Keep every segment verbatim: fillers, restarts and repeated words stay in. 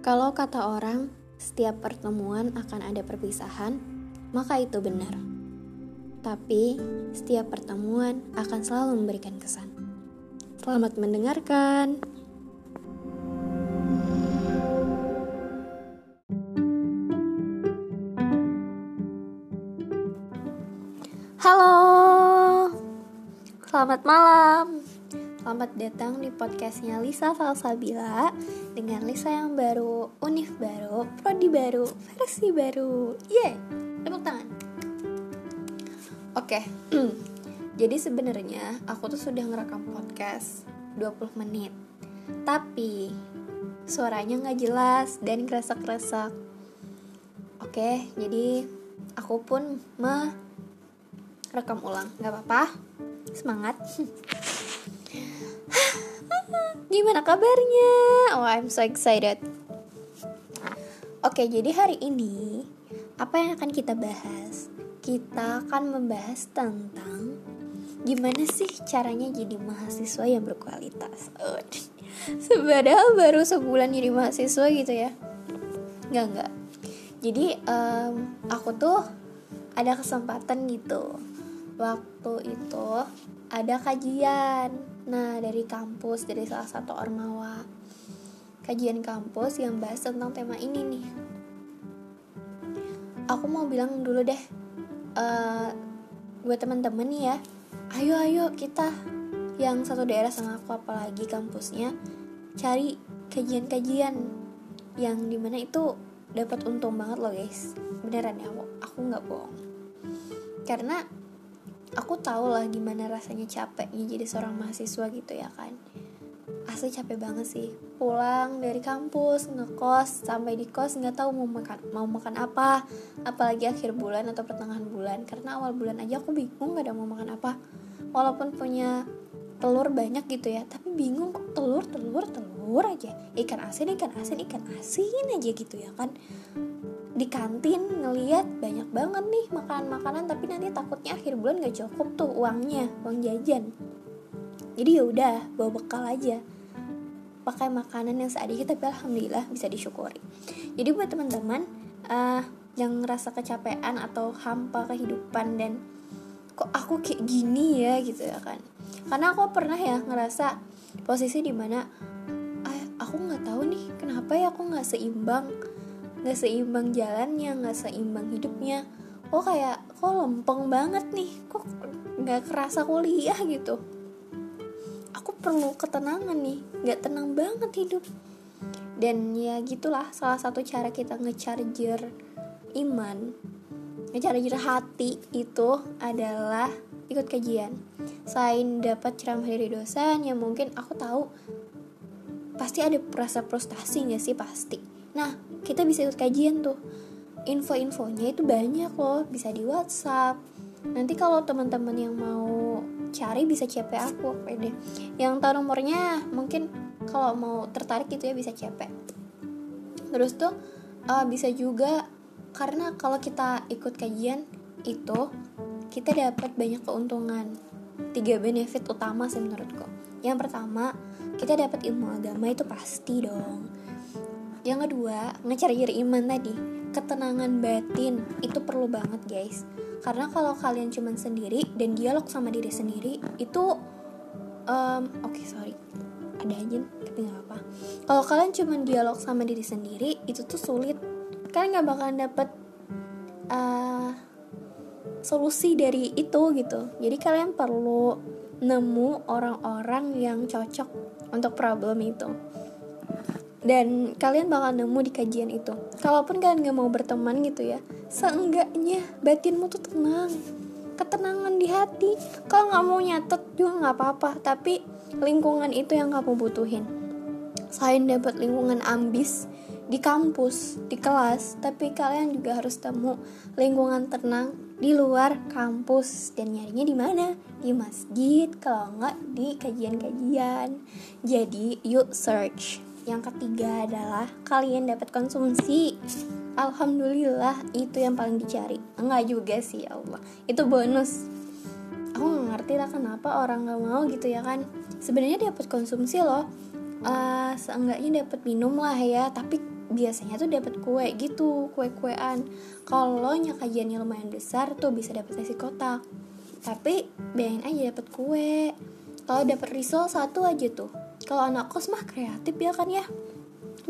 Kalau kata orang, setiap pertemuan akan ada perpisahan, maka itu benar. Tapi, setiap pertemuan akan selalu memberikan kesan. Selamat mendengarkan. Halo. Selamat malam. Selamat datang di podcastnya Lisa Falsabila dengan Lisa yang baru, univ baru, prodi baru, versi baru. Yeay, tepuk tangan. Oke, jadi sebenarnya aku tuh sudah ngerekam podcast dua puluh menit. Tapi suaranya gak jelas dan kresek-kresek. Oke, jadi aku pun merekam ulang, gak apa-apa. Semangat. Gimana kabarnya? Oh, I'm so excited. Oke, jadi hari ini apa yang akan kita bahas? Kita akan membahas tentang gimana sih caranya jadi mahasiswa yang berkualitas. Oh, padahal baru sebulan jadi mahasiswa gitu ya. Enggak, enggak. Jadi um, aku tuh ada kesempatan gitu. Waktu itu ada kajian. Nah, dari kampus, dari salah satu ormawa. Kajian kampus yang bahas tentang tema ini nih. Aku mau bilang dulu deh uh, buat teman-teman nih ya, ayo-ayo kita yang satu daerah sama aku, apalagi kampusnya, cari kajian-kajian yang dimana itu dapat untung banget loh guys. Beneran ya, aku, aku gak bohong. Karena aku tahu lah gimana rasanya capeknya jadi seorang mahasiswa gitu ya kan. Asli capek banget sih. Pulang dari kampus, ngekos, sampai di kos nggak tahu mau makan mau makan apa, apalagi akhir bulan atau pertengahan bulan. Karena awal bulan aja aku bingung gak ada mau makan apa. Walaupun punya telur banyak gitu ya, tapi bingung kok telur telur telur aja. Ikan asin, ikan asin, ikan asin aja gitu ya kan. Di kantin ngelihat banyak banget nih makanan-makanan, tapi nanti takutnya akhir bulan gak cukup tuh uangnya, uang jajan. Jadi ya udah bawa bekal aja, pakai makanan yang seadanya, tapi alhamdulillah bisa disyukuri. Jadi buat teman-teman uh, yang ngerasa kecapean atau hampa kehidupan dan kok aku kayak gini ya gitu ya kan. Karena aku pernah ya ngerasa posisi dimana ah, aku nggak tahu nih kenapa ya aku nggak seimbang. Gak seimbang jalannya, gak seimbang hidupnya. Kok kayak, kok lempeng banget nih, kok gak kerasa kuliah gitu. Aku perlu ketenangan nih, gak tenang banget hidup. Dan ya gitulah salah satu cara kita nge-charger iman, nge-charger hati itu adalah ikut kajian. Selain dapat ceramah dari dosen yang mungkin aku tahu pasti ada rasa frustasi gak sih, pasti. Nah, kita bisa ikut kajian tuh. Info-infonya itu banyak loh, bisa di WhatsApp. Nanti kalau teman-teman yang mau cari bisa C P aku, pede. Yang tahu nomornya mungkin kalau mau tertarik gitu ya bisa C P. Terus tuh uh, bisa juga karena kalau kita ikut kajian itu kita dapat banyak keuntungan. Tiga benefit utama sih menurutku. Yang pertama, kita dapat ilmu agama itu pasti dong. Yang kedua, nge-charger iman tadi, ketenangan batin, itu perlu banget guys. Karena kalau kalian cuman sendiri dan dialog sama diri sendiri, itu, um, oke okay, sorry, ada aja tapi gak apa. Kalau kalian cuman dialog sama diri sendiri, itu tuh sulit. Kalian gak bakalan dapet uh, solusi dari itu gitu. Jadi kalian perlu nemu orang-orang yang cocok untuk problem itu. Dan kalian bakal nemu di kajian itu. Kalaupun kalian gak mau berteman gitu ya, seenggaknya batinmu tuh tenang, ketenangan di hati. Kalau gak mau nyatet juga gak apa-apa, tapi lingkungan itu yang kamu butuhin. Selain dapat lingkungan ambis di kampus, di kelas, tapi kalian juga harus temu lingkungan tenang di luar kampus. Dan nyarinya di mana? Di masjid, kalau gak di kajian-kajian. Jadi yuk search. Yang ketiga adalah kalian dapat konsumsi. Alhamdulillah itu yang paling dicari. Enggak juga sih ya Allah, itu bonus. Aku gak ngerti lah kenapa orang gak mau gitu ya kan. Sebenarnya dapat konsumsi loh, uh, seenggaknya dapat minum lah ya. Tapi biasanya tuh dapat kue gitu, kue-kuean. Kalau nya kajiannya lumayan besar tuh bisa dapat nasi kotak. Tapi bayangin aja dapat kue. Kalau dapat risol satu aja tuh. Kalau anak kos mah kreatif ya kan ya.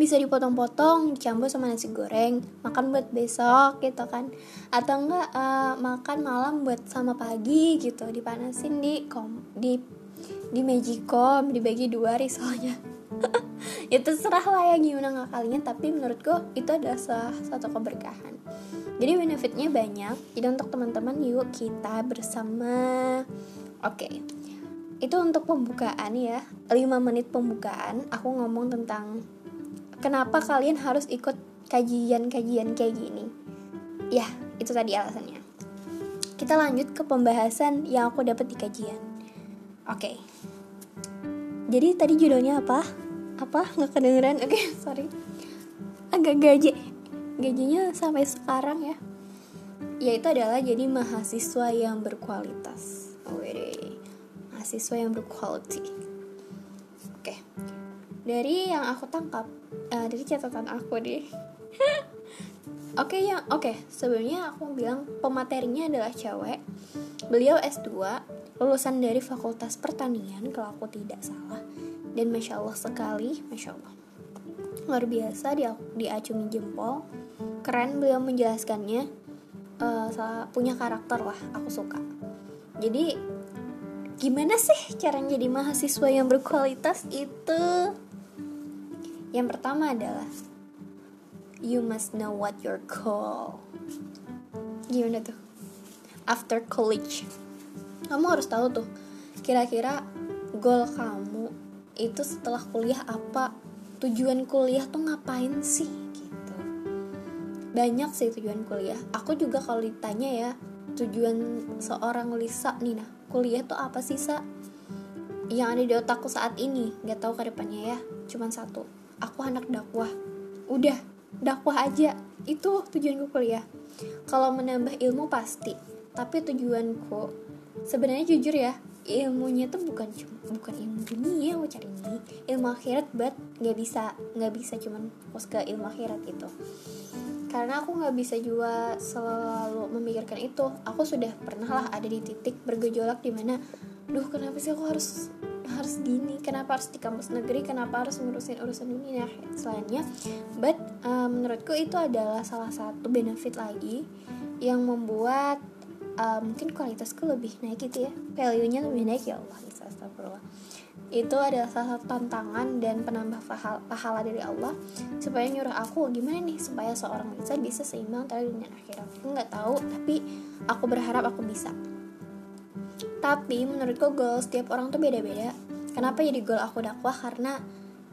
Bisa dipotong-potong, dicampur sama nasi goreng, makan buat besok gitu kan. Atau enggak uh, makan malam buat sama pagi gitu, dipanasin di kom di di magicom, dibagi dua risolnya. Ya terserah lah ya gimana ngakalinya, tapi menurutku itu adalah salah satu keberkahan. Jadi benefitnya banyak. Jadi untuk teman-teman yuk kita bersama. Oke, okay. Itu untuk pembukaan ya, lima menit pembukaan. Aku ngomong tentang kenapa kalian harus ikut kajian-kajian kayak gini. Ya, itu tadi alasannya. Kita lanjut ke pembahasan yang aku dapat di kajian. Oke, okay. Jadi tadi judulnya apa? Apa nggak kedengeran? Oke, okay, sorry, agak gaji gajinya sampai sekarang ya. Yaitu adalah jadi mahasiswa yang berkualitas. Wede, mahasiswa yang berkualiti. Oke, okay. Dari yang aku tangkap, uh, dari catatan aku deh. Oke okay, yang oke okay. Sebelumnya aku bilang pematerinya adalah cewek. Beliau S dua, lulusan dari Fakultas Pertanian kalau aku tidak salah. Dan Masya Allah sekali, Masya Allah luar biasa dia diacungi jempol. Keren beliau menjelaskannya, uh, punya karakter lah, aku suka. Jadi gimana sih cara jadi mahasiswa yang berkualitas itu? Yang pertama adalah you must know what your goal. Gimana tuh? After college kamu harus tahu tuh kira-kira goal kamu itu setelah kuliah apa, tujuan kuliah tuh ngapain sih gitu. Banyak sih tujuan kuliah. Aku juga kalau ditanya ya, tujuan seorang Lisa nih nah, kuliah tuh apa sih Sa? Yang ada di otakku saat ini, gak tahu ke depannya ya, cuman satu, aku anak dakwah. Udah, dakwah aja. Itu tujuanku kuliah. Kalau menambah ilmu pasti, tapi tujuanku sebenarnya jujur ya, ilmunya tuh bukan bukan ilmu dunia aku cari ini, ilmu akhirat, but nggak bisa nggak bisa cuman fokus ke ilmu akhirat itu karena aku nggak bisa juga selalu memikirkan itu. Aku sudah pernah lah ada di titik bergejolak di mana, duh kenapa sih aku harus harus gini, kenapa harus di kampus negeri, kenapa harus ngurusin urusan dunia nah selainnya. But uh, menurutku itu adalah salah satu benefit lagi yang membuat Uh, mungkin kualitasku lebih naik gitu ya, value-nya lebih naik ya Allah. Astagfirullah. Itu adalah salah satu tantangan dan penambah pahala dari Allah supaya nyuruh aku gimana nih supaya seorang Lisa bisa seimbang antara dunia dan akhirat. Aku nggak tahu, tapi aku berharap aku bisa. Tapi menurutku goal setiap orang tuh beda-beda. Kenapa jadi goal aku dakwah? Karena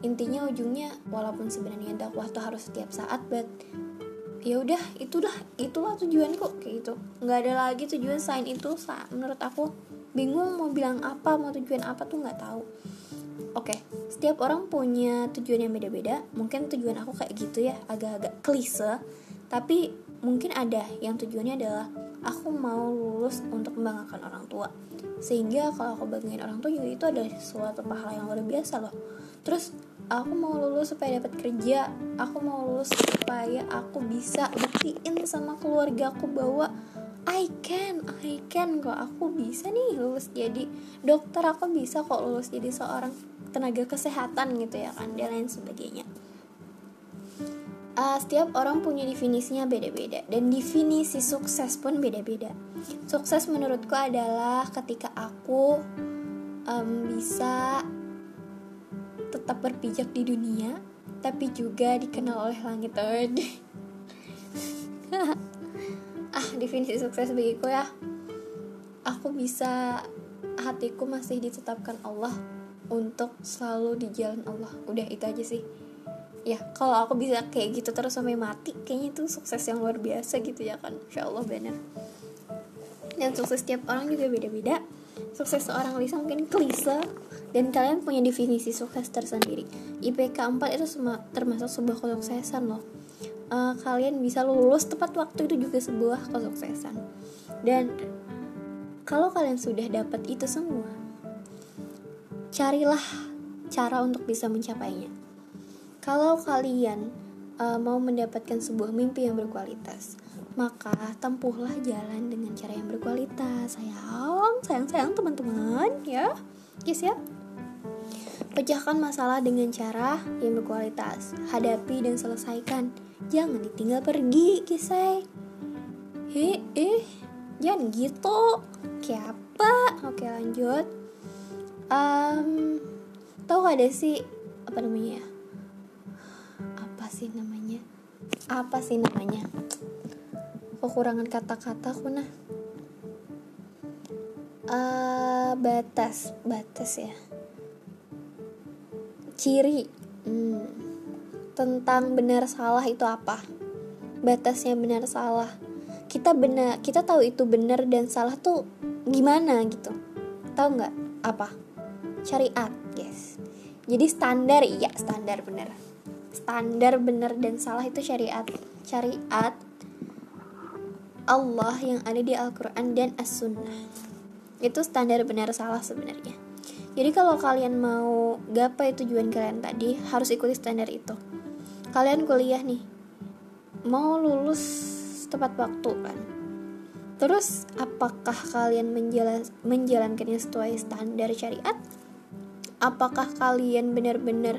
intinya ujungnya walaupun sebenarnya dakwah tuh harus setiap saat, but ya udah itulah itulah tujuanku kayak gitu, nggak ada lagi tujuan selain itu. Menurut aku bingung mau bilang apa, mau tujuan apa tuh nggak tahu. Oke, setiap orang punya tujuan yang beda-beda. Mungkin tujuan aku kayak gitu ya, agak-agak klise, tapi mungkin ada yang tujuannya adalah aku mau lulus untuk membanggakan orang tua, sehingga kalau aku banggain orang tua itu adalah suatu pahala yang luar biasa loh. Terus aku mau lulus supaya dapat kerja, aku mau lulus supaya aku bisa buktiin sama keluarga aku bahwa I can, I can kok, aku bisa nih lulus jadi dokter, aku bisa kok lulus jadi seorang tenaga kesehatan gitu ya kan, dan lain sebagainya. Uh, setiap orang punya definisinya beda-beda, dan definisi sukses pun beda-beda. Sukses menurutku adalah ketika aku um, bisa tetap berpijak di dunia tapi juga dikenal oleh langit. Ah, definisi sukses bagiku ya, aku bisa hatiku masih ditetapkan Allah untuk selalu di jalan Allah. Udah itu aja sih ya. Kalau aku bisa kayak gitu terus sampai mati, kayaknya itu sukses yang luar biasa gitu ya kan. Insyaallah benar. Dan sukses tiap orang juga beda-beda. Sukses seorang Lisa mungkin klise, dan kalian punya definisi sukses tersendiri. I P K empat itu semua termasuk sebuah kesuksesan loh. Uh, kalian bisa lulus tepat waktu itu juga sebuah kesuksesan. Dan kalau kalian sudah dapat itu semua, carilah cara untuk bisa mencapainya. Kalau kalian uh, mau mendapatkan sebuah mimpi yang berkualitas, maka tempuhlah jalan dengan cara yang berkualitas. Sayang, sayang-sayang teman-teman ya. Guys ya. Pecahkan masalah dengan cara yang berkualitas. Hadapi dan selesaikan. Jangan ditinggal pergi, kisah. Hei, eh, jangan gitu. Kayak apa? Oke, lanjut. Um, tahu gak ada sih apa namanya? Apa sih namanya? Apa sih namanya? Kekurangan kata-kata aku nah. Uh, batas, batas ya. Ciri. Hmm. Tentang benar salah itu apa? Batasnya benar salah. Kita benar, kita tahu itu benar dan salah tuh gimana gitu. Tahu enggak apa? Syariat, guys. Jadi standar iya, standar benar. Standar benar dan salah itu syariat. Syariat Allah yang ada di Al-Qur'an dan As-Sunnah. Itu standar benar salah sebenarnya. Jadi kalau kalian mau gapai tujuan kalian tadi, harus ikuti standar itu. Kalian kuliah nih, mau lulus tepat waktu kan? Terus apakah kalian menjalan, menjalankannya sesuai standar syariat? Apakah kalian benar-benar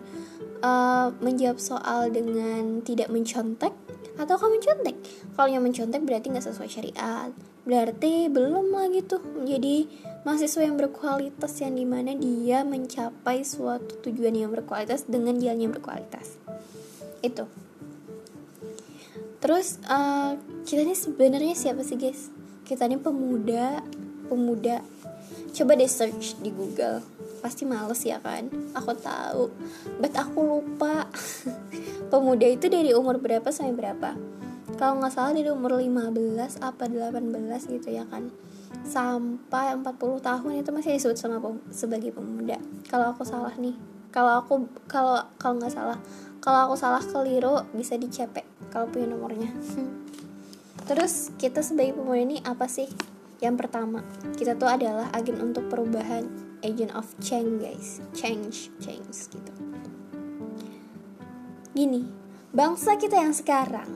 uh, menjawab soal dengan tidak mencontek? Atau kamu mencontek? Kalau yang mencontek berarti nggak sesuai syariat. Berarti belum lah gitu menjadi mahasiswa yang berkualitas, yang dimana dia mencapai suatu tujuan yang berkualitas dengan jalan yang berkualitas. Itu. Terus uh, kita ini sebenarnya siapa sih guys? Kita ini pemuda, pemuda. Coba deh search di Google. Pasti males ya kan? Aku tahu, but aku lupa. Pemuda itu dari umur berapa sampai berapa? Kalau nggak salah dari umur lima belas apa delapan belas gitu ya kan? Sampai empat puluh tahun itu masih disebut sama pem- sebagai pemuda. Kalau aku salah nih, kalau aku kalau kalau nggak salah. Kalau aku salah keliru bisa dicepek kalau punya nomornya. Hmm. Terus kita sebagai pemuda ini apa sih? Yang pertama, kita tuh adalah agen untuk perubahan, agent of change guys, change, change gitu. Gini, bangsa kita yang sekarang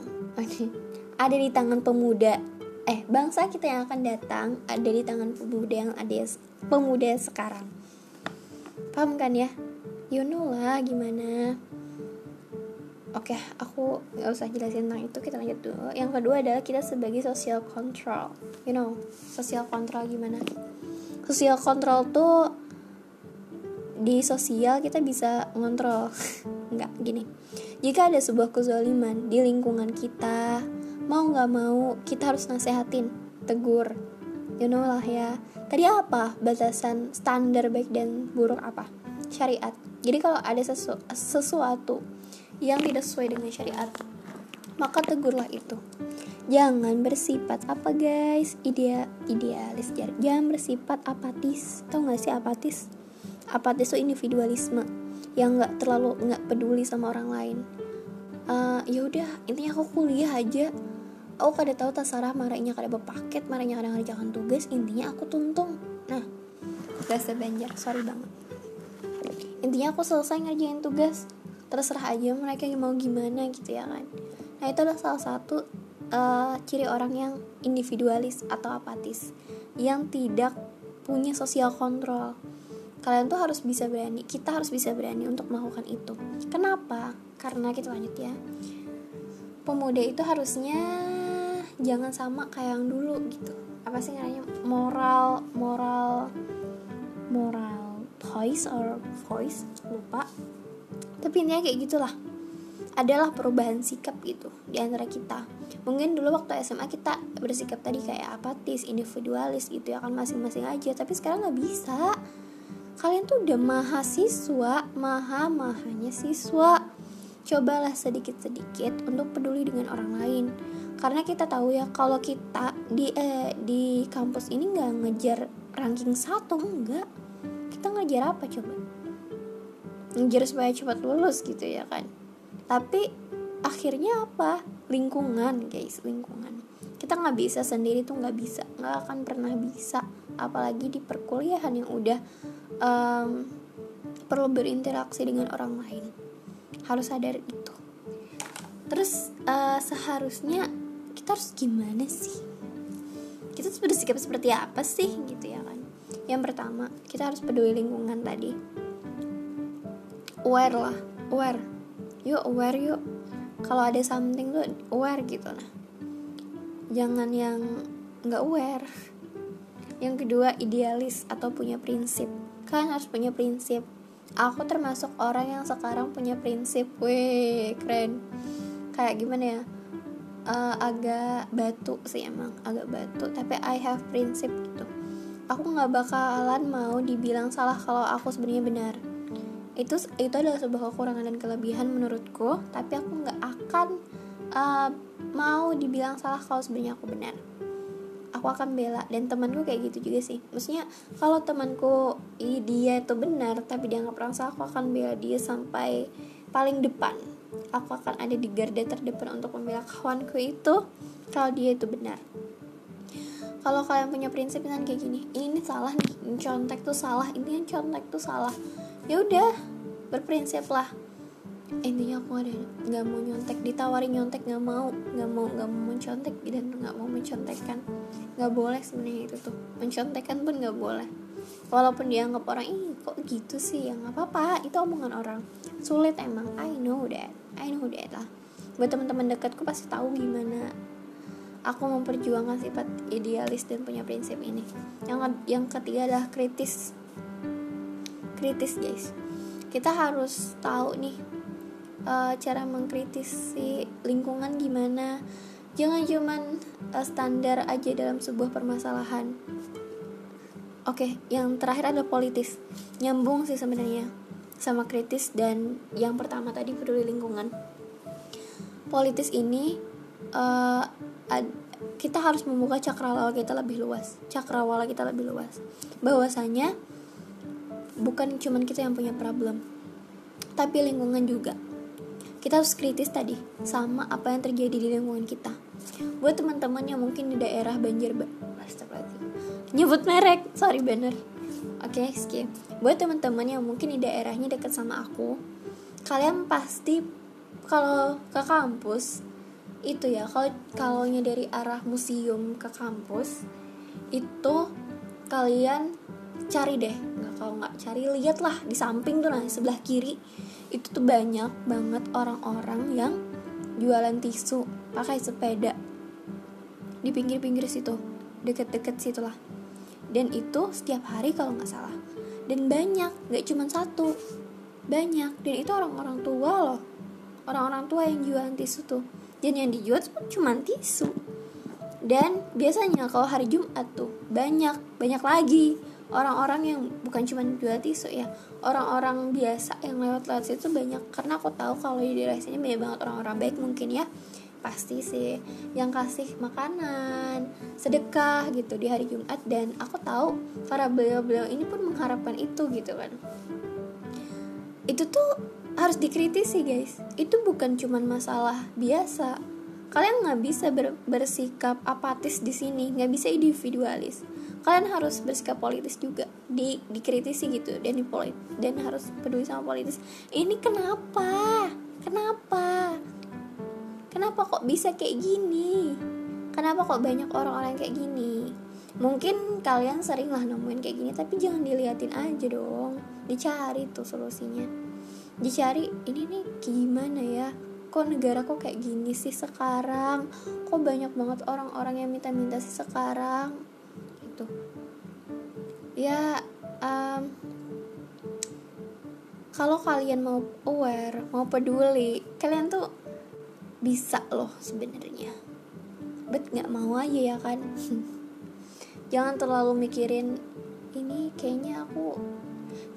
ada di tangan pemuda. Eh, bangsa kita yang akan datang ada di tangan pemuda yang ada pemuda yang sekarang. Paham kan ya? You know lah gimana. Oke, aku gak usah jelasin tentang itu, kita lanjut dulu. Yang kedua adalah kita sebagai social control. You know, social control gimana? Social control tuh di sosial kita bisa ngontrol. Enggak, gini. Jika ada sebuah kezaliman di lingkungan kita, mau gak mau kita harus nasehatin, tegur. You know lah ya. Tadi apa? Batasan standar baik dan buruk apa? Syariat. Jadi kalau ada sesu- sesuatu yang tidak sesuai dengan syariat, maka tegurlah itu. Jangan bersifat apa guys? Idea, idealis. Jangan bersifat apatis. Tahu nggak sih apatis? Apatis itu individualisme yang nggak terlalu nggak peduli sama orang lain. Uh, ya udah, intinya aku kuliah aja. Aku kada tahu tasarah marahnya kada berpaket, marahnya kada ngerjakan tugas. Intinya aku tuntung. Nah, gak sebanyak, sorry banget. Intinya aku selesai ngerjain tugas. Terserah aja mereka mau gimana gitu ya kan. Nah itu adalah salah satu uh, ciri orang yang individualis atau apatis, yang tidak punya social control. Kalian tuh harus bisa berani, kita harus bisa berani untuk melakukan itu. Kenapa? Karena kita lanjut ya. Pemuda itu harusnya jangan sama kayak yang dulu gitu. Apa sih namanya? Moral, moral, moral voice or voice, lupa. Tapi intinya kayak gitulah, adalah perubahan sikap gitu di antara kita. Mungkin dulu waktu S M A kita bersikap tadi kayak apatis, individualis gitu ya kan, masing-masing aja. Tapi sekarang nggak bisa. Kalian tuh udah mahasiswa, maha-mahanya siswa. Cobalah sedikit-sedikit untuk peduli dengan orang lain. Karena kita tahu ya kalau kita di eh, di kampus ini nggak ngejar ranking satu, enggak. Kita ngejar apa coba? Ngejar supaya cepat lulus gitu ya kan. Tapi akhirnya apa? Lingkungan guys, lingkungan. Kita gak bisa sendiri tuh, gak bisa, gak akan pernah bisa. Apalagi di perkuliahan yang udah um, perlu berinteraksi dengan orang lain. Harus sadar itu. Terus uh, seharusnya kita harus gimana sih? Kita harus bersikap seperti apa sih gitu ya kan? Yang pertama, kita harus peduli lingkungan tadi. Aware lah, aware. Yuk aware yuk. Kalau ada something tuh aware gitu lah. Jangan yang nggak aware. Yang kedua, idealis atau punya prinsip. Kalian harus punya prinsip. Aku termasuk orang yang sekarang punya prinsip. Wih, keren. Kayak gimana ya, uh, agak batu sih emang. Agak batu, tapi I have prinsip gitu. Aku gak bakalan mau dibilang salah kalau aku sebenarnya benar. Itu itu adalah sebuah kekurangan dan kelebihan menurutku. Tapi aku gak akan uh, mau dibilang salah kalau sebenarnya aku benar. Aku akan bela, dan temanku kayak gitu juga sih. Maksudnya kalau temanku dia itu benar tapi dianggap orang salah, aku akan bela dia sampai paling depan. Aku akan ada di garda terdepan untuk membela kawanku itu kalau dia itu benar. Kalau kalian punya prinsip kan kayak gini, ini, ini salah nih, ini contek tuh salah, ini yang contek tuh salah. Ya udah, berprinsip lah. Intinya aku ada nggak mau nyontek, ditawarin nyontek nggak mau, nggak mau nggak mau mencontek dan nggak mau mencontekkan. Nggak boleh sebenarnya itu tuh, mencontekkan pun nggak boleh. Walaupun dianggap orang ih kok gitu sih, ya nggak apa-apa, itu omongan orang. Sulit emang, I know that, I know that lah. Buat teman-teman dekatku pasti tahu gimana aku memperjuangkan sifat idealis dan punya prinsip ini. Yang yang ketiga adalah kritis, kritis guys. Kita harus tahu nih Uh, cara mengkritisi lingkungan gimana. Jangan cuman uh, standar aja dalam sebuah permasalahan. Oke, okay, yang terakhir adalah politis. Nyambung sih sebenarnya sama kritis dan yang pertama tadi peduli lingkungan. Politis ini uh, ad- kita harus membuka cakrawala kita lebih luas. Cakrawala kita lebih luas. Bahwasanya bukan cuman kita yang punya problem, tapi lingkungan juga. Kita harus kritis tadi sama apa yang terjadi di lingkungan kita. Buat teman-teman yang mungkin di daerah banjir ba- nyebut merek, sorry banner. Oke, okay, skip. Buat teman-teman yang mungkin di daerahnya dekat sama aku, kalian pasti kalau ke kampus itu ya, kalau kalaunya dari arah museum ke kampus itu kalian cari deh, nggak kalau nggak cari lihatlah di samping tuh nah sebelah kiri. Itu tuh banyak banget orang-orang yang jualan tisu pakai sepeda di pinggir-pinggir situ, deket-deket situ lah. Dan itu setiap hari kalau nggak salah. Dan banyak, nggak cuma satu, banyak. Dan itu orang-orang tua loh, orang-orang tua yang jualan tisu tuh. Dan yang dijual cuma tisu. Dan biasanya kalau hari Jumat tuh banyak, banyak lagi orang-orang yang bukan cuma jual tisu ya, orang-orang biasa yang lewat-lewat situ banyak. Karena aku tahu kalau di daerah sini banyak banget orang-orang baik mungkin ya, pasti sih yang kasih makanan, sedekah gitu di hari Jumat. Dan aku tahu para beliau-beliau ini pun mengharapkan itu gitu kan. Itu tuh harus dikritisi guys. Itu bukan cuma masalah biasa. Kalian nggak bisa ber- bersikap apatis di sini, nggak bisa individualis. Kalian harus bersikap politis juga, di dikritisi gitu dan dipolit, dan harus peduli sama politis. Ini kenapa? Kenapa? Kenapa kok bisa kayak gini? Kenapa kok banyak orang-orang kayak gini? Mungkin kalian sering lah nemuin kayak gini, tapi jangan diliatin aja dong. Dicari tuh solusinya. Dicari, ini nih gimana ya? Kok negara kok kayak gini sih sekarang? Kok banyak banget orang-orang yang minta-minta sih sekarang? Tuh. Ya um, kalau kalian mau aware, mau peduli, kalian tuh bisa loh sebenarnya. But nggak mau aja ya kan. Jangan terlalu mikirin ini kayaknya aku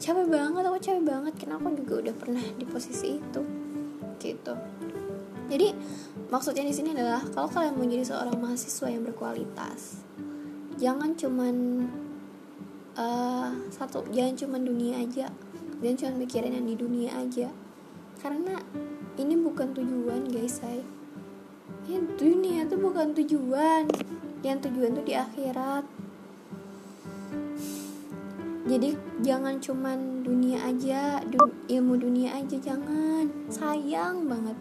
capek banget, aku capek banget karena aku juga udah pernah di posisi itu gitu. Jadi maksudnya di sini adalah kalau kalian mau jadi seorang mahasiswa yang berkualitas, jangan cuman uh, satu, jangan cuman dunia aja, jangan cuman mikirin yang di dunia aja, karena ini bukan tujuan guys. Say, ini dunia tuh bukan tujuan, yang tujuan tuh di akhirat. Jadi jangan cuman dunia aja, du- ilmu dunia aja, jangan, sayang banget.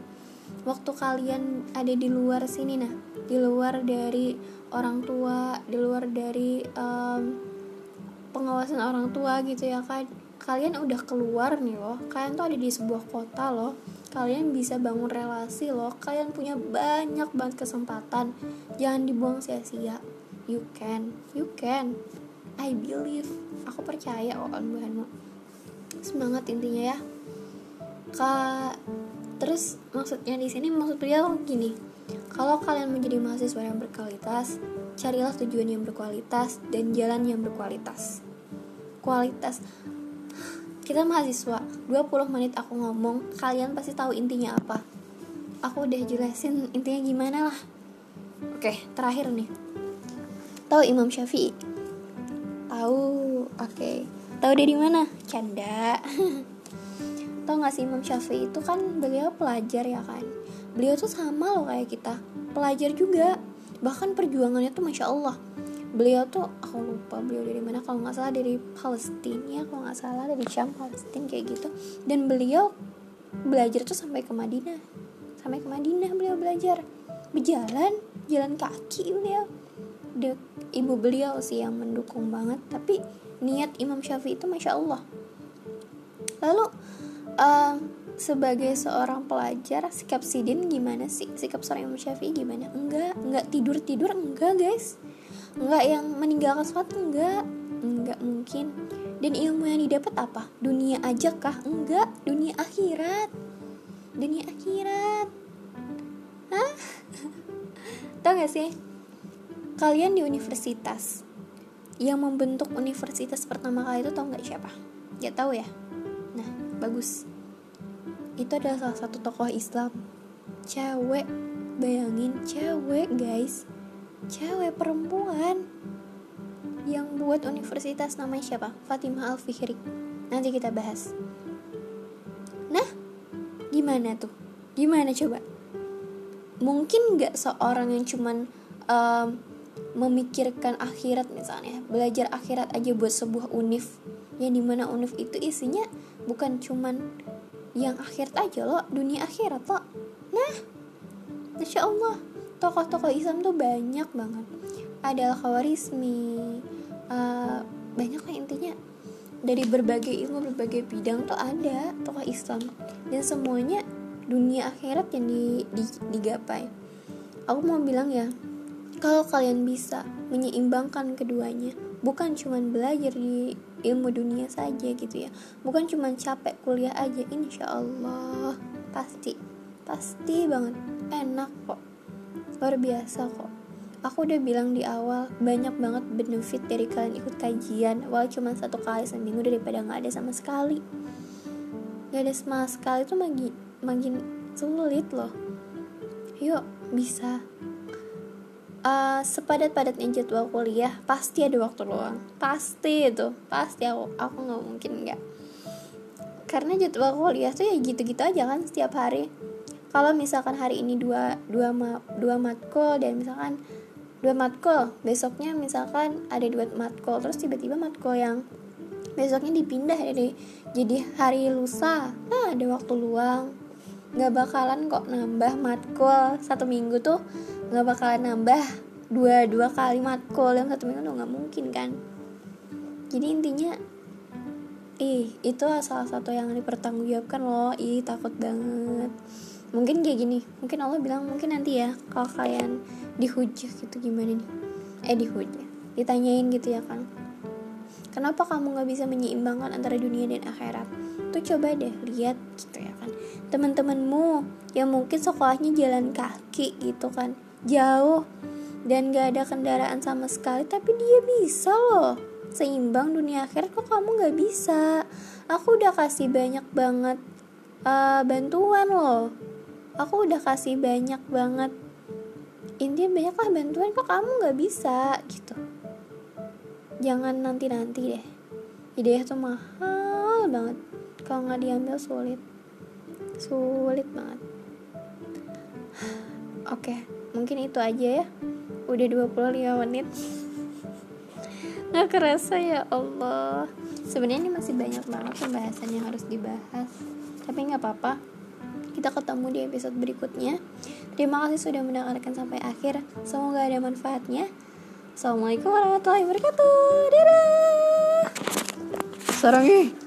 waktu kalian ada di luar sini, nah, di luar dari orang tua, di luar dari um, pengawasan orang tua gitu ya kan, kalian udah keluar nih loh, kalian tuh ada di sebuah kota loh, kalian bisa bangun relasi loh, kalian punya banyak banget kesempatan, jangan dibuang sia-sia. You can, you can, I believe, aku percaya oh Tuhanmu. Semangat intinya ya. Ka, terus maksudnya di sini maksud beliau gini, kalau kalian menjadi mahasiswa yang berkualitas, carilah tujuan yang berkualitas dan jalan yang berkualitas. Kualitas. Kita mahasiswa, dua puluh menit aku ngomong, kalian pasti tahu intinya apa. Aku udah jelasin intinya gimana lah. Oke, terakhir nih. Tahu Imam Syafi'i? Tahu. Oke. Tahu dari mana? Canda. Tahu enggak sih Imam Syafi'i itu kan beliau pelajar ya kan. Beliau tuh sama loh kayak kita, pelajar juga. Bahkan perjuangannya tuh Masya Allah. Beliau tuh aku lupa beliau dari mana, kalau nggak salah dari Palestina ya, kalau nggak salah dari Syam Palestina kayak gitu, dan beliau belajar tuh sampai ke Madinah, sampai ke Madinah beliau belajar berjalan, jalan kaki beliau. De, ibu beliau sih yang mendukung banget, tapi niat Imam Syafi'i itu Masya Allah. Lalu uh, sebagai seorang pelajar, sikap sidin gimana sih? Sikap seorang Imam Syafi'i gimana? Enggak, enggak tidur tidur enggak guys. Enggak yang meninggalkan sesuatu, enggak, enggak mungkin. Dan ilmu yang didapat apa? Dunia aja kah? Enggak, dunia akhirat. Dunia akhirat. Hah? Tahu gak sih? Kalian di universitas, yang membentuk universitas pertama kali itu tahu gak siapa? Gak tahu ya? Nah, bagus. Itu adalah salah satu tokoh Islam. Cewek, bayangin cewek guys. Cewek perempuan yang buat universitas, namanya siapa? Fatimah Al-Fihri. Nanti kita bahas. Nah, gimana tuh? Gimana coba? Mungkin gak seorang yang cuman um, memikirkan akhirat misalnya, belajar akhirat aja buat sebuah univ, yang dimana univ itu isinya bukan cuman yang akhirat aja loh, dunia akhirat loh. Nah, Masya Allah, tokoh-tokoh Islam tuh banyak banget, ada Al-Khawarizmi, uh, banyak lah intinya, dari berbagai ilmu, berbagai bidang tuh ada tokoh Islam, dan semuanya dunia akhirat yang di, di, digapai. Aku mau bilang ya, kalau kalian bisa menyeimbangkan keduanya, bukan cuma belajar di ilmu dunia saja gitu ya, bukan cuma capek kuliah aja, insya Allah pasti, pasti banget enak kok, luar biasa kok. Aku udah bilang di awal, banyak banget benefit dari kalian ikut kajian, walau cuma satu kali seminggu daripada gak ada sama sekali. Gak ada sama sekali tuh makin, makin sulit loh. Yuk, bisa. uh, Sepadat-padatnya jadwal kuliah, pasti ada waktu luang. Pasti itu, pasti aku, aku gak mungkin gak. Karena jadwal kuliah tuh ya gitu-gitu aja kan setiap hari. Kalau misalkan hari ini dua, dua, ma, dua matkul dan misalkan dua matkul, besoknya misalkan ada dua matkul, terus tiba-tiba matkul yang besoknya dipindah dari, jadi hari lusa, nah ada waktu luang, gak bakalan kok nambah matkul satu minggu tuh, gak bakalan nambah dua, dua kali matkul dalam satu minggu tuh gak mungkin kan. Jadi intinya ih, itu salah satu yang dipertanggungjawabkan loh, ih takut banget. Mungkin kayak gini, mungkin Allah bilang mungkin nanti ya, kalau kalian dihujah gitu gimana nih, eh dihujah, ditanyain gitu ya kan, kenapa kamu gak bisa menyeimbangkan antara dunia dan akhirat, tuh coba deh lihat gitu ya kan, teman-temanmu yang mungkin sekolahnya jalan kaki gitu kan, jauh dan gak ada kendaraan sama sekali, tapi dia bisa loh seimbang dunia akhirat, kok kamu gak bisa? Aku udah kasih banyak banget uh, bantuan loh, aku udah kasih banyak banget, intinya banyaklah bantuan, kok kamu gak bisa gitu. Jangan nanti-nanti deh, hidayah tuh mahal banget, kalau gak diambil sulit, sulit banget. Oke, mungkin itu aja ya, udah dua puluh lima menit. Gak kerasa ya Allah, sebenarnya ini masih banyak banget pembahasan yang harus dibahas, tapi gak apa-apa, Kita ketemu di episode berikutnya. Terima kasih sudah mendengarkan sampai akhir. Semoga ada manfaatnya. Assalamualaikum warahmatullahi wabarakatuh. Dadah. Sarangnya.